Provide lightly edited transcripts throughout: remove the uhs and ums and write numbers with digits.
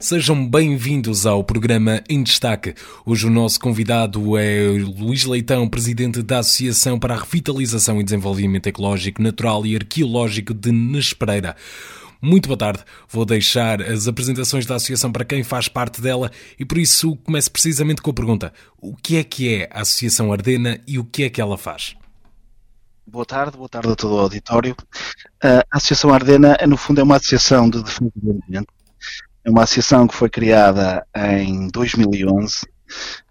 Sejam bem-vindos ao programa Em Destaque. Hoje o nosso convidado é Luís Leitão, presidente da Associação para a Revitalização e Desenvolvimento Ecológico, Natural e Arqueológico de Nespereira. Muito boa tarde. Vou deixar as apresentações da associação para quem faz parte dela e por isso começo precisamente com a pergunta: o que é a Associação Ardena e o que é que ela faz? Boa tarde a todo o auditório. A Associação Ardena, no fundo, é uma associação de defesa do ambiente. É uma associação que foi criada em 2011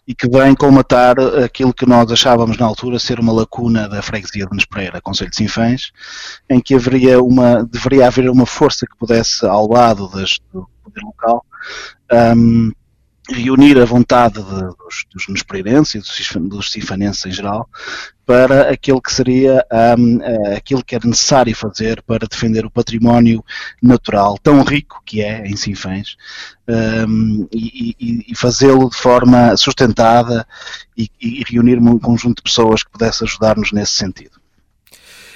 e que vem colmatar aquilo que nós achávamos na altura ser uma lacuna da freguesia de Nespereira, Conselho de Cinfães, em que deveria haver uma força que pudesse, ao lado do poder local, reunir a vontade dos nespereirenses e dos cinfanenses em geral para aquilo que seria aquilo que era necessário fazer para defender o património natural tão rico que é em Cinfães e fazê-lo de forma sustentada e reunir um conjunto de pessoas que pudesse ajudar-nos nesse sentido.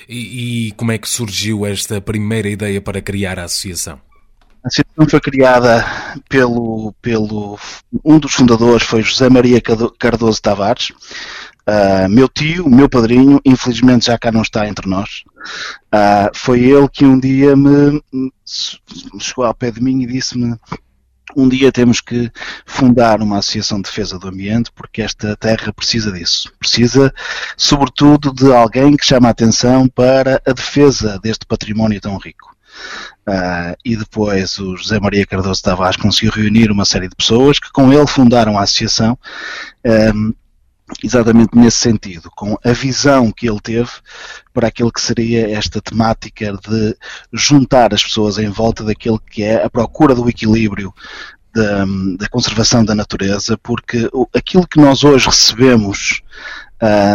E como é que surgiu esta primeira ideia para criar a associação? A associação foi criada pelo um dos fundadores foi José Maria Cardoso Tavares, meu tio, meu padrinho, infelizmente já cá não está entre nós. Foi ele que um dia me chegou ao pé de mim e disse-me: um dia temos que fundar uma associação de defesa do ambiente porque esta terra precisa disso. Precisa, sobretudo, de alguém que chama a atenção para a defesa deste património tão rico. E depois o José Maria Cardoso Tavares conseguiu reunir uma série de pessoas que com ele fundaram a associação exatamente nesse sentido, com a visão que ele teve para aquilo que seria esta temática de juntar as pessoas em volta daquilo que é a procura do equilíbrio da conservação da natureza, porque aquilo que nós hoje recebemos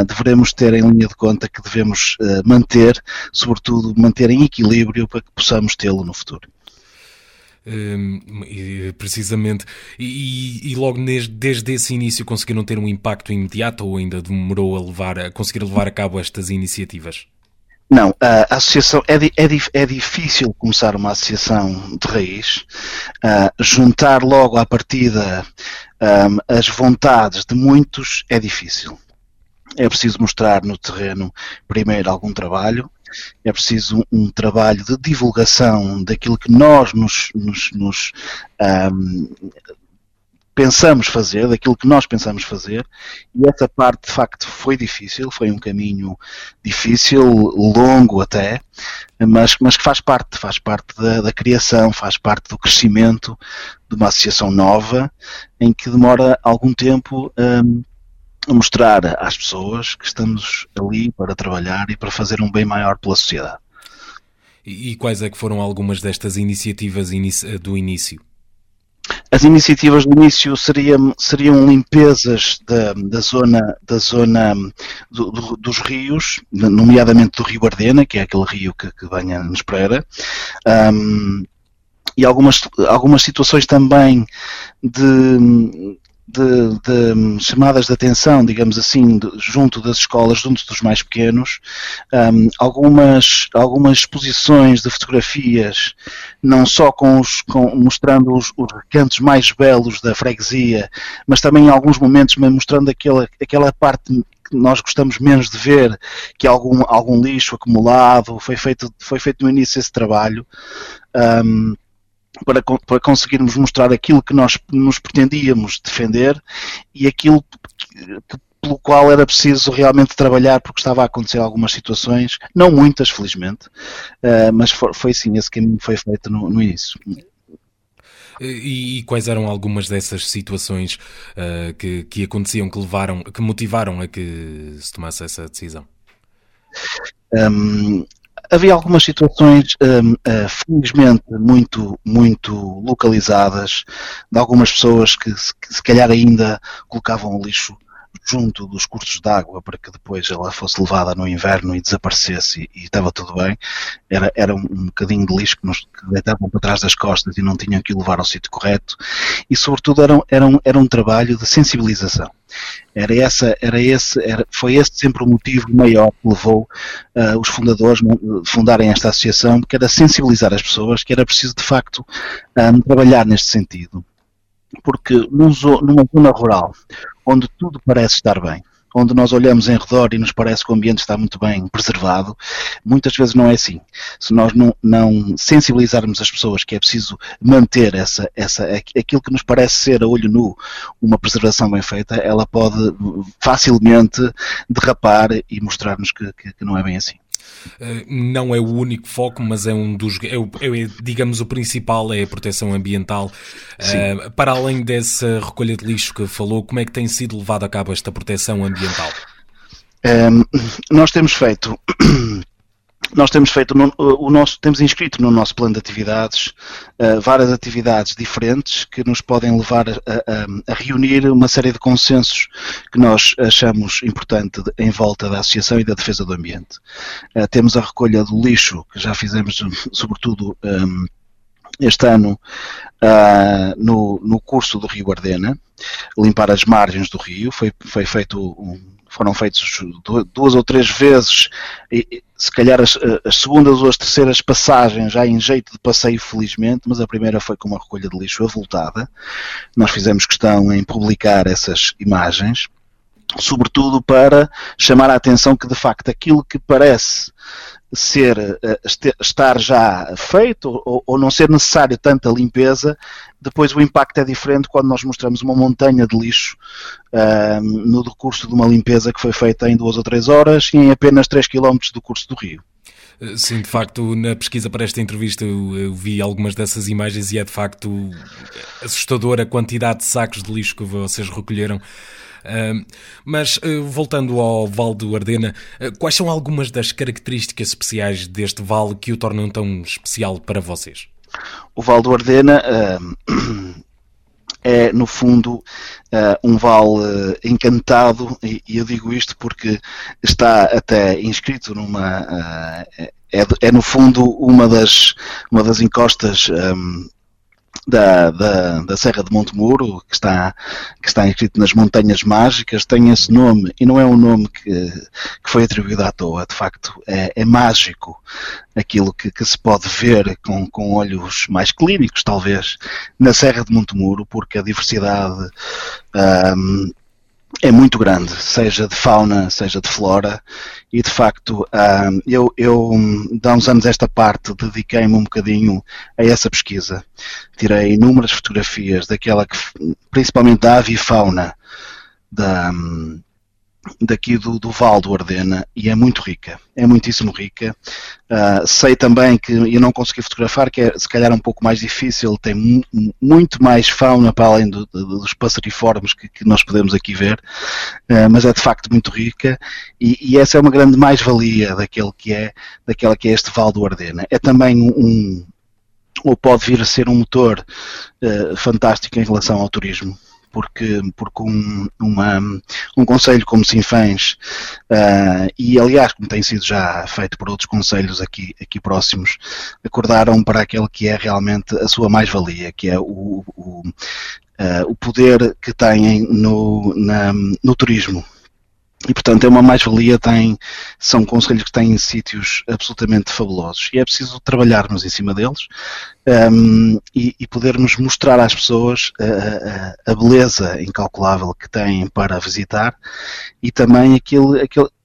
devemos ter em linha de conta que devemos manter, sobretudo manter em equilíbrio para que possamos tê-lo no futuro. Precisamente. E logo desde esse início conseguiram ter um impacto imediato ou ainda demorou a conseguir levar a cabo estas iniciativas? Não, a associação é difícil começar uma associação de raiz, juntar logo à partida as vontades de muitos é difícil. É preciso mostrar no terreno primeiro algum trabalho, é preciso um trabalho de divulgação daquilo que nós pensamos fazer, e essa parte de facto foi um caminho difícil, longo até, mas que faz parte da criação, faz parte do crescimento de uma associação nova, em que demora algum tempo a mostrar às pessoas que estamos ali para trabalhar e para fazer um bem maior pela sociedade. E quais é que foram algumas destas iniciativas do início? As iniciativas do início seriam limpezas da zona dos rios, nomeadamente do Rio Ardena, que é aquele rio que vem a Nespereira, e algumas situações também de chamadas de atenção, digamos assim, junto das escolas, junto dos mais pequenos, algumas exposições de fotografias, não só mostrando os recantos mais belos da freguesia, mas também em alguns momentos mostrando aquela parte que nós gostamos menos de ver, que algum lixo acumulado. Foi feito no início esse trabalho, para conseguirmos mostrar aquilo que nós nos pretendíamos defender e aquilo pelo qual era preciso realmente trabalhar, porque estava a acontecer algumas situações, não muitas, felizmente, mas foi sim, esse caminho foi feito no início. E quais eram algumas dessas situações que aconteciam, que motivaram a que se tomasse essa decisão? Havia algumas situações, felizmente, muito, muito localizadas, de algumas pessoas que se calhar ainda colocavam o lixo junto dos cursos de água para que depois ela fosse levada no inverno e desaparecesse e estava tudo bem. Era um bocadinho de lixo que deitavam para trás das costas e não tinham que o levar ao sítio correto. E, sobretudo, era um trabalho de sensibilização. Foi esse sempre o motivo maior que levou os fundadores a fundarem esta associação, que era sensibilizar as pessoas, que era preciso de facto trabalhar neste sentido. Porque numa zona rural, onde tudo parece estar bem, onde nós olhamos em redor e nos parece que o ambiente está muito bem preservado, muitas vezes não é assim. Se nós não sensibilizarmos as pessoas que é preciso manter aquilo que nos parece ser a olho nu uma preservação bem feita, ela pode facilmente derrapar e mostrar-nos que não é bem assim. Não é o único foco, mas é um dos, digamos, o principal é a proteção ambiental. Para além dessa recolha de lixo que falou, como é que tem sido levada a cabo esta proteção ambiental? Nós temos inscrito no nosso plano de atividades várias atividades diferentes que nos podem levar a reunir uma série de consensos que nós achamos importante em volta da associação e da defesa do ambiente. Temos a recolha do lixo, que já fizemos sobretudo este ano no curso do Rio Ardena, limpar as margens do rio. Foram feitos duas ou três vezes, e se calhar as segundas ou as terceiras passagens já em jeito de passeio, felizmente, mas a primeira foi com uma recolha de lixo avultada. Nós fizemos questão em publicar essas imagens, sobretudo para chamar a atenção que de facto aquilo que parece estar já feito ou não ser necessário tanta limpeza, depois o impacto é diferente quando nós mostramos uma montanha de lixo no decurso de uma limpeza que foi feita em 2 ou 3 horas e em apenas 3 km do curso do rio. Sim, de facto, na pesquisa para esta entrevista eu vi algumas dessas imagens e é de facto assustadora a quantidade de sacos de lixo que vocês recolheram. Mas voltando ao Vale do Ardena, quais são algumas das características especiais deste vale que o tornam tão especial para vocês? O Vale do Ardena é, no fundo, um vale encantado, e eu digo isto porque está até inscrito numa... É no fundo uma das encostas da Serra de Montemuro, que está inscrito nas Montanhas Mágicas, tem esse nome, e não é um nome que foi atribuído à toa. De facto, é mágico aquilo que se pode ver com olhos mais clínicos, talvez, na Serra de Montemuro, porque a diversidade é muito grande, seja de fauna, seja de flora, e de facto eu há uns anos esta parte dediquei-me um bocadinho a essa pesquisa. Tirei inúmeras fotografias daquela que, principalmente da avifauna daqui do Vale do Ardena, e é muito rica, é muitíssimo rica. Sei também que eu não consegui fotografar, que é se calhar um pouco mais difícil, tem muito mais fauna para além dos passeriformes que nós podemos aqui ver, mas é de facto muito rica, e essa é uma grande mais-valia daquela que é este Vale do Ardena. É também ou pode vir a ser um motor fantástico em relação ao turismo. Porque um concelho como Cinfães, e aliás como tem sido já feito por outros concelhos aqui próximos, acordaram para aquele que é realmente a sua mais-valia, que é o poder que têm no turismo. E, portanto, é uma mais-valia, são concelhos que têm sítios absolutamente fabulosos. E é preciso trabalharmos em cima deles e podermos mostrar às pessoas a beleza incalculável que têm para visitar, e também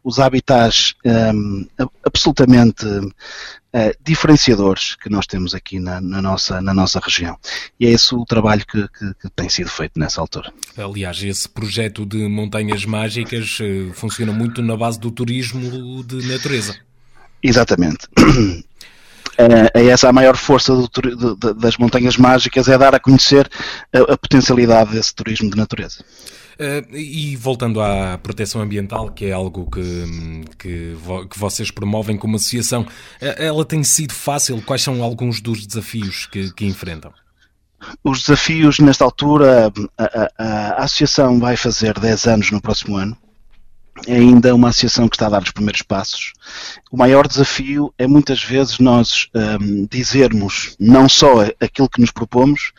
os habitats absolutamente diferenciadores que nós temos aqui na nossa região. E é esse o trabalho que tem sido feito nessa altura. Aliás, esse projeto de Montanhas Mágicas funciona muito na base do turismo de natureza. Exatamente. Essa é a maior força das Montanhas Mágicas, é dar a conhecer a potencialidade desse turismo de natureza. E voltando à proteção ambiental, que é algo que vocês promovem como associação, ela tem sido fácil? Quais são alguns dos desafios que enfrentam? Os desafios, nesta altura, a associação vai fazer 10 anos no próximo ano. é ainda uma associação que está a dar os primeiros passos. O maior desafio é muitas vezes nós dizermos não só aquilo que nos propomos,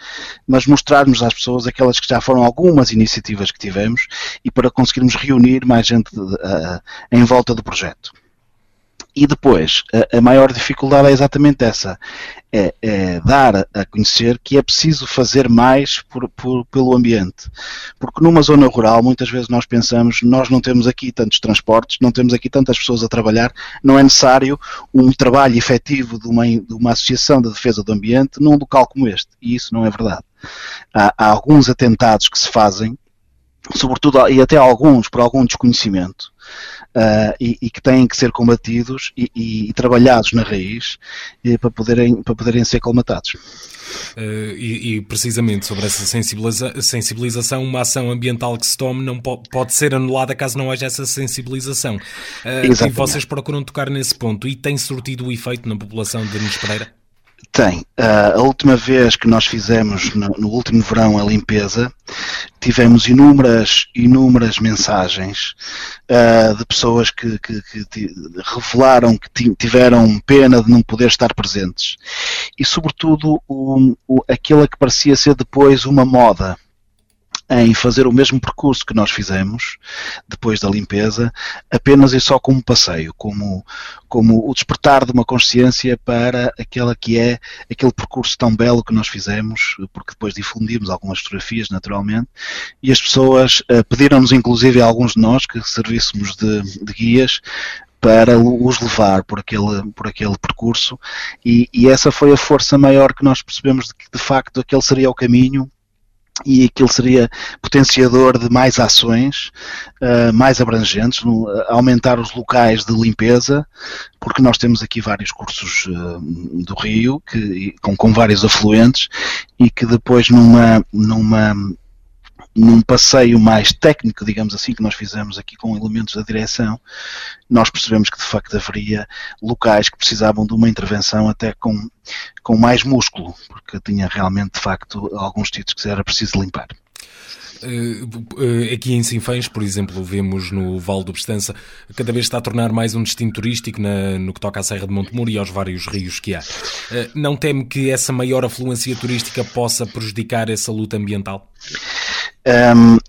mas mostrarmos às pessoas aquelas que já foram algumas iniciativas que tivemos e para conseguirmos reunir mais gente em volta do projeto. E depois, a maior dificuldade é exatamente essa, é dar a conhecer que é preciso fazer mais pelo ambiente. Porque numa zona rural, muitas vezes nós pensamos, nós não temos aqui tantos transportes, não temos aqui tantas pessoas a trabalhar, não é necessário um trabalho efetivo de uma associação de defesa do ambiente num local como este. E isso não é verdade. Há alguns atentados que se fazem, sobretudo, e até alguns, por algum desconhecimento, e que têm que ser combatidos e trabalhados na raiz para poderem ser colmatados. E precisamente sobre essa sensibilização, uma ação ambiental que se tome não pode ser anulada caso não haja essa sensibilização. E vocês procuram tocar nesse ponto, e tem surtido o efeito na população de Nespereira? Tem. A última vez que nós fizemos, no último verão, a limpeza, tivemos inúmeras mensagens de pessoas que revelaram que tiveram pena de não poder estar presentes. E, sobretudo, aquela que parecia ser depois uma moda, em fazer o mesmo percurso que nós fizemos depois da limpeza, apenas e só como passeio, como o despertar de uma consciência para aquela que é aquele percurso tão belo que nós fizemos, porque depois difundimos algumas fotografias, naturalmente, e as pessoas pediram-nos, inclusive a alguns de nós, que servíssemos de guias, para os levar por aquele percurso, e essa foi a força maior que nós percebemos de que, de facto, aquele seria o caminho, e aquilo seria potenciador de mais ações, mais abrangentes, aumentar os locais de limpeza, porque nós temos aqui vários cursos do rio, com vários afluentes, e que depois num passeio mais técnico, digamos assim, que nós fizemos aqui com elementos da direção, nós percebemos que de facto haveria locais que precisavam de uma intervenção até com mais músculo, porque tinha realmente de facto alguns sítios que era preciso limpar. Aqui em Cinfães, por exemplo, vemos no Vale do Bestança, cada vez está a tornar mais um destino turístico no que toca à Serra de Montemuro e aos vários rios que há. Não teme que essa maior afluência turística possa prejudicar essa luta ambiental?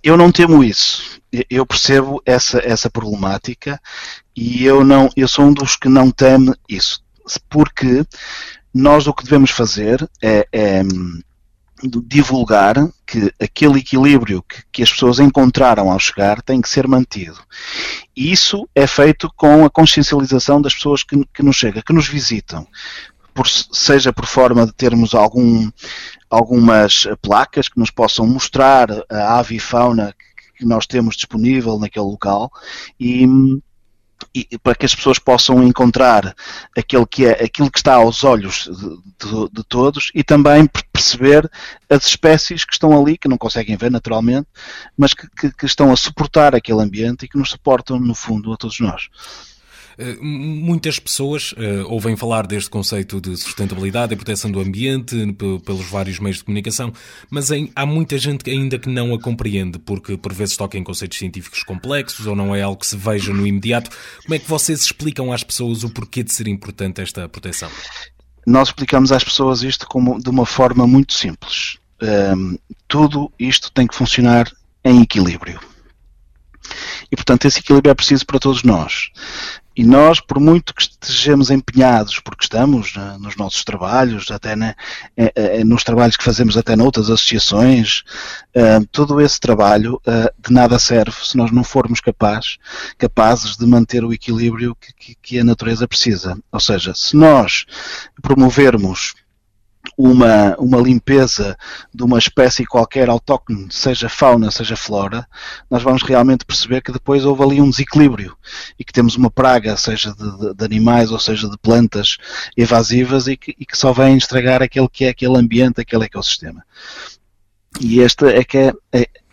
Eu não temo isso. Eu percebo essa problemática e eu sou um dos que não teme isso. Porque nós o que devemos fazer é divulgar que aquele equilíbrio que as pessoas encontraram ao chegar tem que ser mantido. E isso é feito com a consciencialização das pessoas que nos chegam, que nos visitam. Seja por forma de termos algumas placas que nos possam mostrar a ave e fauna que nós temos disponível naquele local, e para que as pessoas possam encontrar aquilo que está aos olhos de todos, e também perceber as espécies que estão ali, que não conseguem ver naturalmente, mas que estão a suportar aquele ambiente e que nos suportam, no fundo, a todos nós. Muitas pessoas ouvem falar deste conceito de sustentabilidade e proteção do ambiente pelos vários meios de comunicação, mas há muita gente ainda que não a compreende, porque por vezes toca em conceitos científicos complexos ou não é algo que se veja no imediato. Como é que vocês explicam às pessoas o porquê de ser importante esta proteção? Nós explicamos às pessoas isto de uma forma muito simples. Tudo isto tem que funcionar em equilíbrio. E, portanto, esse equilíbrio é preciso para todos nós. E nós, por muito que estejamos empenhados, porque estamos nos nossos trabalhos, até nos trabalhos que fazemos até noutras associações, todo esse trabalho de nada serve se nós não formos capazes de manter o equilíbrio que a natureza precisa. Ou seja, se nós promovermos uma limpeza de uma espécie qualquer autóctone, seja fauna, seja flora, nós vamos realmente perceber que depois houve ali um desequilíbrio e que temos uma praga, seja de animais ou seja de plantas evasivas, e que só vem estragar aquele que é aquele ambiente, aquele ecossistema. E esta é que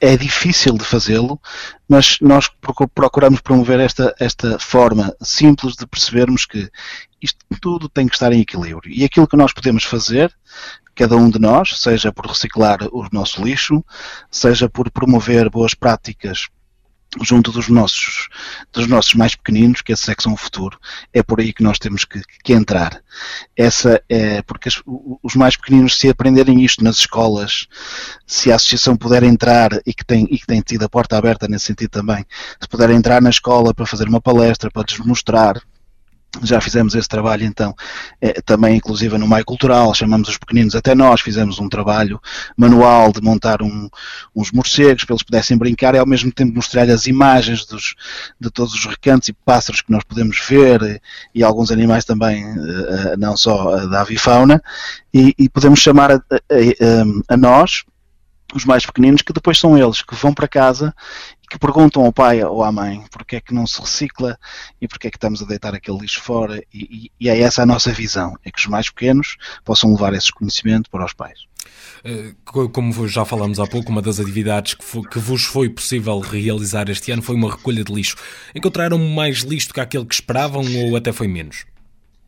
é difícil de fazê-lo, mas nós procuramos promover esta forma simples de percebermos que isto tudo tem que estar em equilíbrio. E aquilo que nós podemos fazer, cada um de nós, seja por reciclar o nosso lixo, seja por promover boas práticas junto dos nossos mais pequeninos, que esses é que são o futuro. É por aí que nós temos que entrar. Essa é, porque os mais pequeninos, se aprenderem isto nas escolas, se a associação puder entrar, e que tem tido a porta aberta nesse sentido também, se puder entrar na escola para fazer uma palestra, para lhes mostrar. Já fizemos esse trabalho, então, também inclusive no Maio Cultural, chamamos os pequeninos até nós, fizemos um trabalho manual de montar uns morcegos para eles pudessem brincar e ao mesmo tempo mostrar-lhe as imagens de todos os recantos e pássaros que nós podemos ver e alguns animais também, não só da avifauna, e podemos chamar a nós, os mais pequeninos, que depois são eles que vão para casa e que perguntam ao pai ou à mãe porque é que não se recicla e porque é que estamos a deitar aquele lixo fora, e é essa a nossa visão, é que os mais pequenos possam levar esse conhecimento para os pais. Como já falámos há pouco, uma das atividades que vos foi possível realizar este ano foi uma recolha de lixo. Encontraram mais lixo do que aquele que esperavam ou até foi menos?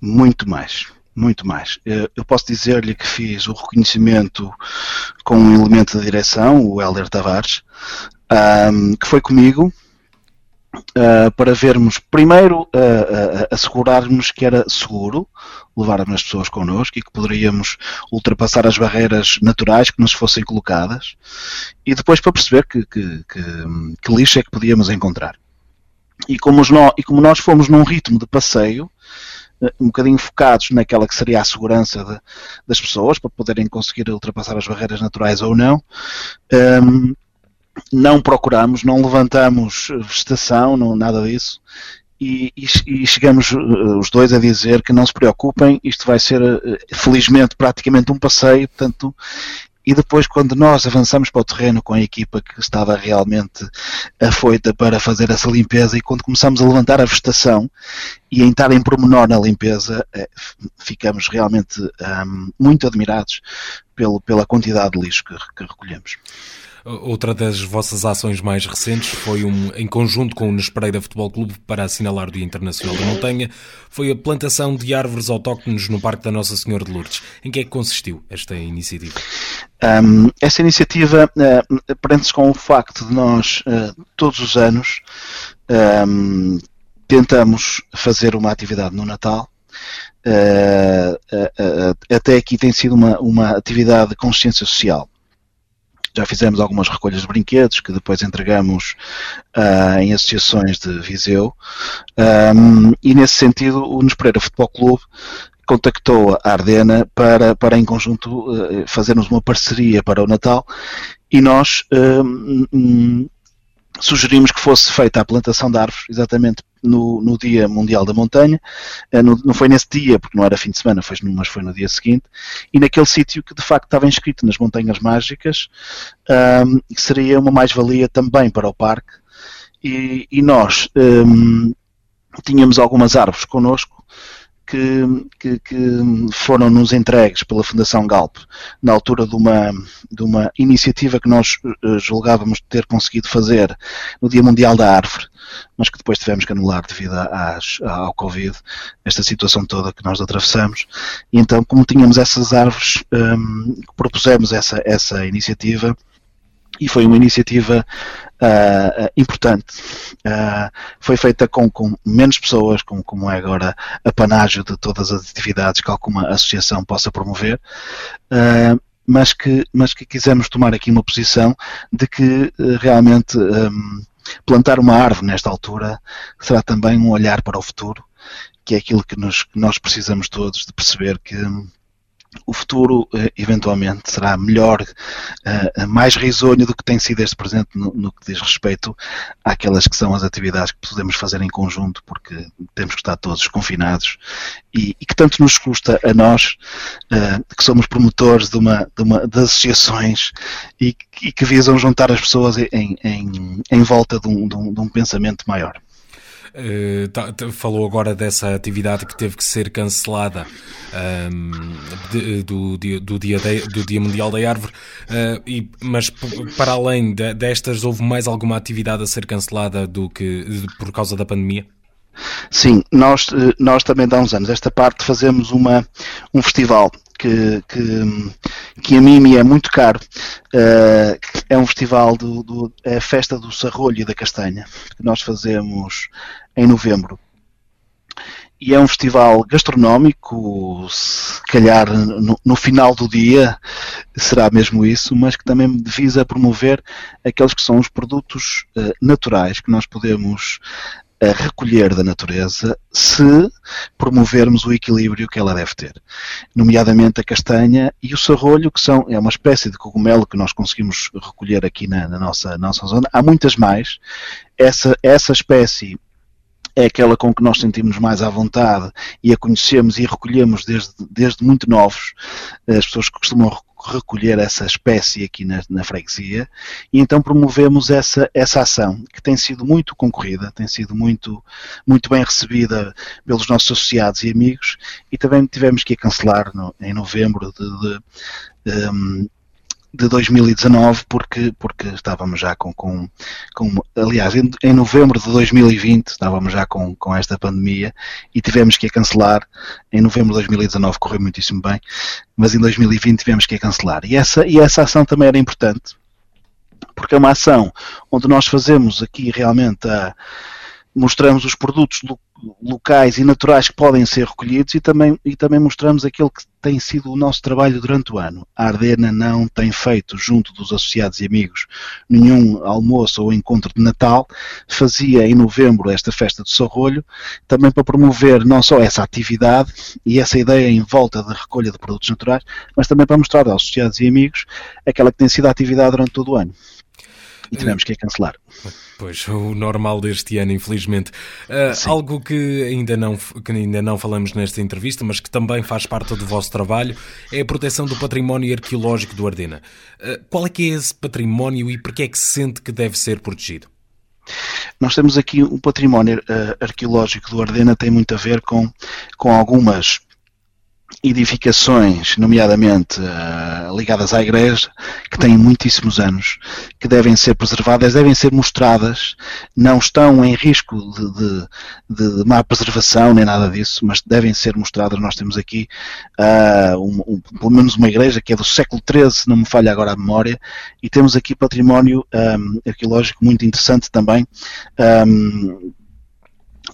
Muito mais. Muito mais. Eu posso dizer-lhe que fiz o reconhecimento com um elemento de direção, o Hélder Tavares, que foi comigo para vermos, primeiro, assegurarmos que era seguro levarmos as pessoas connosco e que poderíamos ultrapassar as barreiras naturais que nos fossem colocadas, e depois para perceber que lixo é que podíamos encontrar. E como nós fomos num ritmo de passeio, um bocadinho focados naquela que seria a segurança das pessoas, para poderem conseguir ultrapassar as barreiras naturais ou não, não procuramos, não levantamos vegetação, não, nada disso, e chegamos os dois a dizer que não se preocupem, isto vai ser, felizmente, praticamente um passeio, portanto... E depois, quando nós avançamos para o terreno com a equipa que estava realmente afoita para fazer essa limpeza, e quando começamos a levantar a vegetação e a entrar em pormenor na limpeza, ficamos realmente muito admirados pela quantidade de lixo que recolhemos. Outra das vossas ações mais recentes foi, em conjunto com o Nespereira Futebol Clube, para assinalar o Dia Internacional da Montanha, foi a plantação de árvores autóctones no Parque da Nossa Senhora de Lourdes. Em que é que consistiu esta iniciativa? Essa iniciativa prende-se com o facto de nós, todos os anos, tentamos fazer uma atividade no Natal. Até aqui tem sido uma atividade de consciência social. Já fizemos algumas recolhas de brinquedos que depois entregamos em associações de Viseu, e nesse sentido o Nespereira Futebol Clube contactou a Ardena para em conjunto fazermos uma parceria para o Natal, e nós sugerimos que fosse feita a plantação de árvores exatamente no Dia Mundial da Montanha. Não foi nesse dia, porque não era fim de semana, mas foi no dia seguinte, e naquele sítio que de facto estava inscrito nas Montanhas Mágicas, que seria uma mais-valia também para o parque, e nós tínhamos algumas árvores connosco que foram nos entregues pela Fundação Galp na altura de uma iniciativa que nós julgávamos ter conseguido fazer no Dia Mundial da Árvore, mas que depois tivemos que anular devido ao Covid, esta situação toda que nós atravessamos. E então, como tínhamos essas árvores, propusemos essa iniciativa. E foi uma iniciativa importante. Foi feita com menos pessoas, como é agora a panágio de todas as atividades que alguma associação possa promover, mas que quisemos tomar aqui uma posição de que realmente plantar uma árvore nesta altura será também um olhar para o futuro, que é aquilo que nós precisamos todos de perceber, que o futuro, eventualmente, será melhor, mais risonho do que tem sido este presente no que diz respeito àquelas que são as atividades que podemos fazer em conjunto, porque temos que estar todos confinados e que tanto nos custa a nós, que somos promotores de associações e que visam juntar as pessoas em volta de um pensamento maior. Falou agora dessa atividade que teve que ser cancelada do Dia Mundial da Árvore, mas para além destas houve mais alguma atividade a ser cancelada por causa da pandemia? Sim, nós também há uns anos esta parte fazemos um festival que a mim me é muito caro, é um festival, é a Festa do Sarrolho e da Castanha, que nós fazemos em novembro. E é um festival gastronómico, se calhar no final do dia será mesmo isso, mas que também visa promover aqueles que são os produtos naturais que nós podemos recolher da natureza se promovermos o equilíbrio que ela deve ter. Nomeadamente a castanha e o sarrolho, que é uma espécie de cogumelo que nós conseguimos recolher aqui na nossa zona. Há muitas mais. Essa espécie é aquela com que nós sentimos mais à vontade e a conhecemos e a recolhemos desde muito novos. As pessoas costumam recolher essa espécie aqui na freguesia, e então promovemos essa ação, que tem sido muito concorrida, tem sido muito bem recebida pelos nossos associados e amigos, e também tivemos que a cancelar em novembro de 2019, porque estávamos já aliás, em novembro de 2020 estávamos já com esta pandemia e tivemos que a cancelar. Em novembro de 2019 correu muitíssimo bem, mas em 2020 tivemos que a cancelar. E essa ação também era importante, porque é uma ação onde nós fazemos aqui realmente mostramos os produtos locais e naturais que podem ser recolhidos, e também mostramos aquilo que tem sido o nosso trabalho durante o ano. A Ardena não tem feito, junto dos associados e amigos, nenhum almoço ou encontro de Natal. Fazia em novembro esta Festa do Sarrolho, também para promover não só essa atividade e essa ideia em volta da recolha de produtos naturais, mas também para mostrar aos associados e amigos aquela que tem sido a atividade durante todo o ano. E tivemos que a cancelar. Pois, o normal deste ano, infelizmente. Algo que ainda não falamos nesta entrevista, mas que também faz parte do vosso trabalho, é a proteção do património arqueológico do Ardena. Qual é que é esse património e porquê é que se sente que deve ser protegido? Nós temos aqui um património arqueológico do Ardena, tem muito a ver com algumas edificações, nomeadamente ligadas à igreja, que têm muitíssimos anos, que devem ser preservadas, devem ser mostradas, não estão em risco de má preservação nem nada disso, mas devem ser mostradas. Nós temos aqui pelo menos uma igreja que é do século XIII, se não me falha agora a memória, e temos aqui património arqueológico muito interessante também,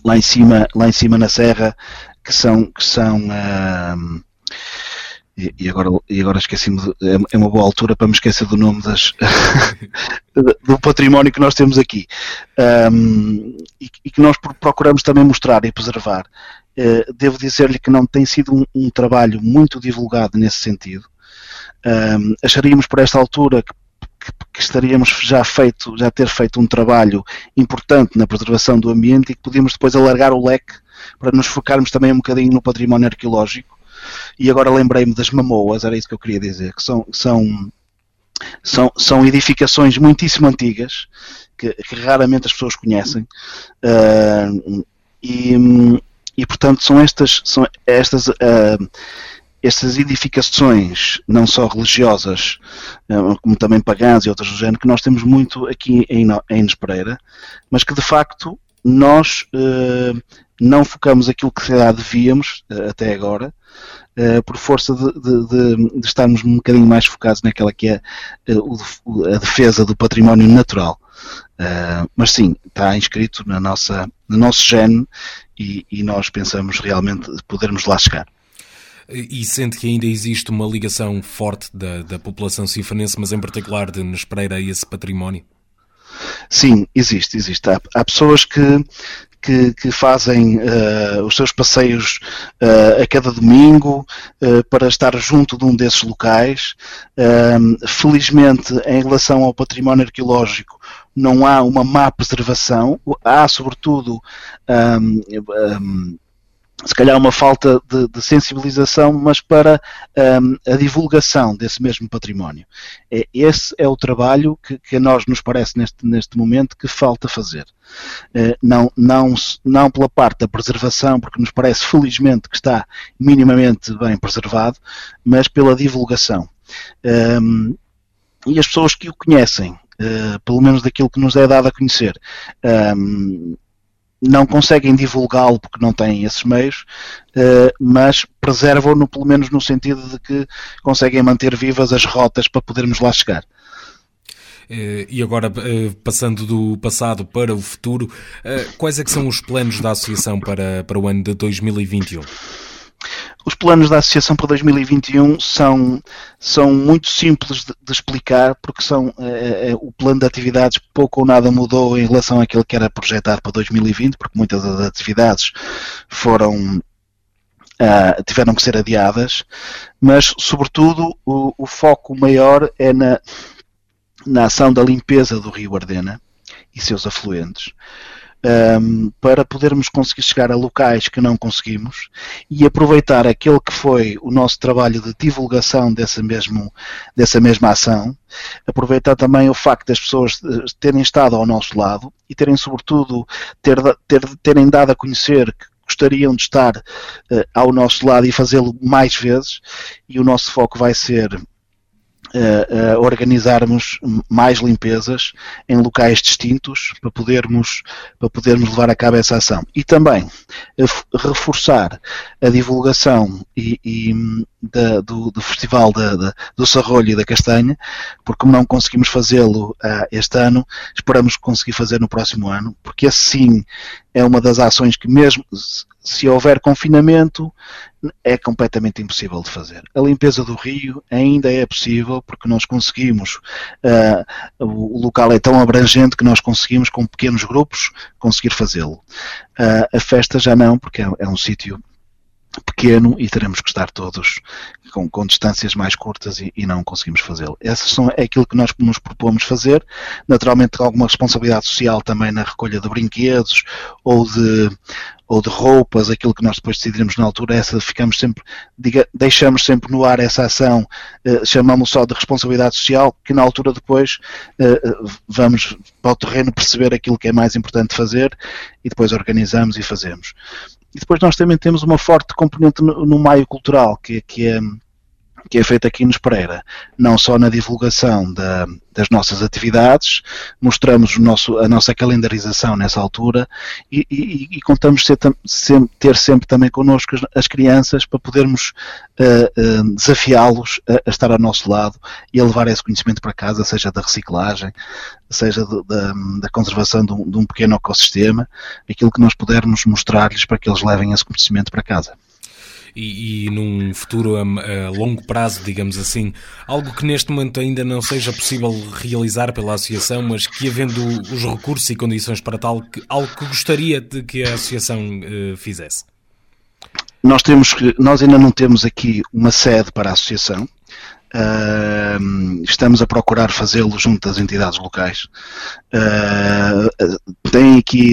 lá em cima na serra, que são e agora esqueci-me, é uma boa altura para me esquecer do nome do património que nós temos aqui, e que nós procuramos também mostrar e preservar. Devo dizer-lhe que não tem sido um trabalho muito divulgado nesse sentido. Acharíamos por esta altura que estaríamos já ter feito um trabalho importante na preservação do ambiente, e que podíamos depois alargar o leque para nos focarmos também um bocadinho no património arqueológico. E agora lembrei-me das mamoas, era isso que eu queria dizer, que são edificações muitíssimo antigas, que raramente as pessoas conhecem, e portanto são estas estas edificações, não só religiosas, como também pagãs e outras do género, que nós temos muito aqui em Nespereira, mas que de facto nós não focamos aquilo que já devíamos até agora, por força de estarmos um bocadinho mais focados naquela que é a defesa do património natural. Mas sim, está inscrito no nosso gene, e nós pensamos realmente podermos lá chegar. E sente que ainda existe uma ligação forte da população sinfanense, mas em particular de Nespereira, a esse património? Sim, existe. Há pessoas que fazem os seus passeios a cada domingo para estar junto de um desses locais. Felizmente, em relação ao património arqueológico, não há uma má preservação. Há, sobretudo, se calhar uma falta de sensibilização, mas para a divulgação desse mesmo património. Esse é o trabalho que a nós nos parece neste momento que falta fazer. Não pela parte da preservação, porque nos parece felizmente que está minimamente bem preservado, mas pela divulgação. E as pessoas que o conhecem, pelo menos daquilo que nos é dado a conhecer, não conseguem divulgá-lo porque não têm esses meios, mas preservam-no pelo menos no sentido de que conseguem manter vivas as rotas para podermos lá chegar. E agora, passando do passado para o futuro, quais é que são os planos da Associação para o ano de 2021? Os planos da Associação para 2021 são muito simples de explicar, porque o plano de atividades pouco ou nada mudou em relação àquilo que era projetado para 2020, porque muitas das atividades tiveram que ser adiadas, mas, sobretudo, o foco maior é na ação da limpeza do Rio Ardena e seus afluentes, para podermos conseguir chegar a locais que não conseguimos e aproveitar aquele que foi o nosso trabalho de divulgação dessa mesma ação, aproveitar também o facto das pessoas terem estado ao nosso lado e terem, sobretudo, terem dado a conhecer que gostariam de estar ao nosso lado e fazê-lo mais vezes, e o nosso foco vai ser organizarmos mais limpezas em locais distintos para podermos levar a cabo essa ação. E também reforçar a divulgação do Festival do Sarrolho e da Castanha, porque como não conseguimos fazê-lo este ano, esperamos conseguir fazer no próximo ano, porque assim é uma das ações que, mesmo se houver confinamento, é completamente impossível de fazer. A limpeza do rio ainda é possível, porque nós conseguimos, o local é tão abrangente que nós conseguimos, com pequenos grupos, conseguir fazê-lo. A festa já não, porque é um sítio pequeno e teremos que estar todos com distâncias mais curtas e não conseguimos fazê-lo. Essas são aquilo que nós nos propomos fazer, naturalmente com alguma responsabilidade social também na recolha de brinquedos ou de roupas, aquilo que nós depois decidiremos na altura. Deixamos sempre no ar essa ação, chamamos só de responsabilidade social, que na altura depois vamos para o terreno perceber aquilo que é mais importante fazer e depois organizamos e fazemos. E depois nós também temos uma forte componente no Maio Cultural, que é feito aqui no Nespereira, não só na divulgação das nossas atividades, mostramos a nossa calendarização nessa altura e contamos ter sempre também connosco as crianças para podermos desafiá-los a estar ao nosso lado e a levar esse conhecimento para casa, seja da reciclagem, seja da conservação de um pequeno ecossistema, aquilo que nós pudermos mostrar-lhes para que eles levem esse conhecimento para casa. E num futuro a longo prazo, digamos assim, algo que neste momento ainda não seja possível realizar pela Associação, mas que, havendo os recursos e condições para tal, algo que gostaria de que a Associação fizesse? Nós ainda não temos aqui uma sede para a Associação. Estamos a procurar fazê-lo junto das entidades locais.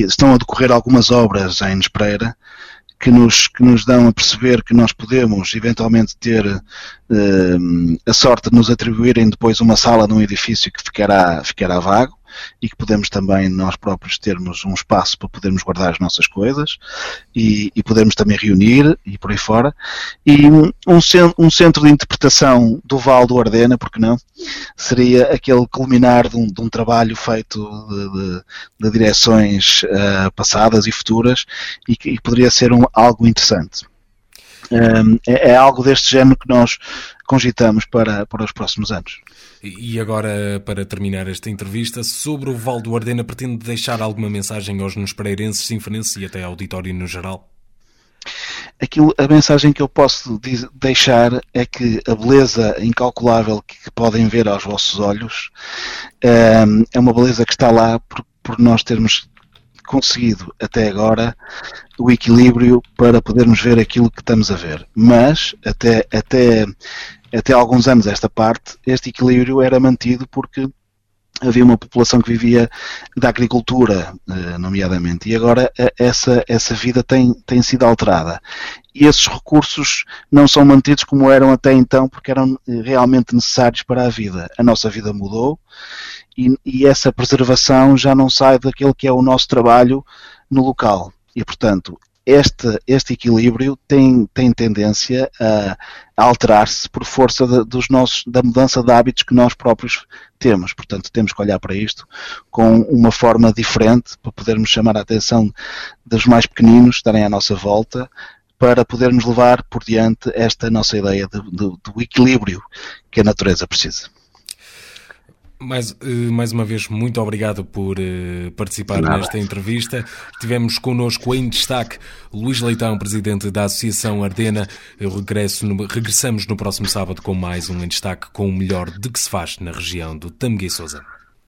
Estão a decorrer algumas obras em Nespereira que nos dão a perceber que nós podemos eventualmente ter a sorte de nos atribuírem depois uma sala num edifício que ficará vago e que podemos também nós próprios termos um espaço para podermos guardar as nossas coisas e podermos também reunir e por aí fora. E um centro de interpretação do Vale do Ardena, porque não? Seria aquele culminar de um trabalho feito de direções passadas e futuras e poderia ser algo interessante. É algo deste género que nós cogitamos para os próximos anos. E agora, para terminar esta entrevista, sobre o Vale do Ardena, pretende deixar alguma mensagem aos nespereirenses, cinfenenses e até ao auditório no geral? A mensagem que eu posso deixar é que a beleza incalculável que podem ver aos vossos olhos é uma beleza que está lá por nós termos conseguido até agora o equilíbrio para podermos ver aquilo que estamos a ver, mas até alguns anos esta parte, este equilíbrio era mantido porque havia uma população que vivia da agricultura, nomeadamente, e agora essa vida tem sido alterada. E esses recursos não são mantidos como eram até então, porque eram realmente necessários para a vida. A nossa vida mudou e essa preservação já não sai daquele que é o nosso trabalho no local. E, portanto, este equilíbrio tem tendência a alterar-se por força da mudança de hábitos que nós próprios temos. Portanto, temos que olhar para isto com uma forma diferente para podermos chamar a atenção dos mais pequeninos, estarem à nossa volta, para podermos levar por diante esta nossa ideia do equilíbrio que a natureza precisa. Mais uma vez, muito obrigado por participar nesta entrevista. Tivemos connosco em destaque Luís Leitão, presidente da Associação Ardena. Regressamos no próximo sábado com mais um Em Destaque, com o melhor de que se faz na região do Tameguí Sousa.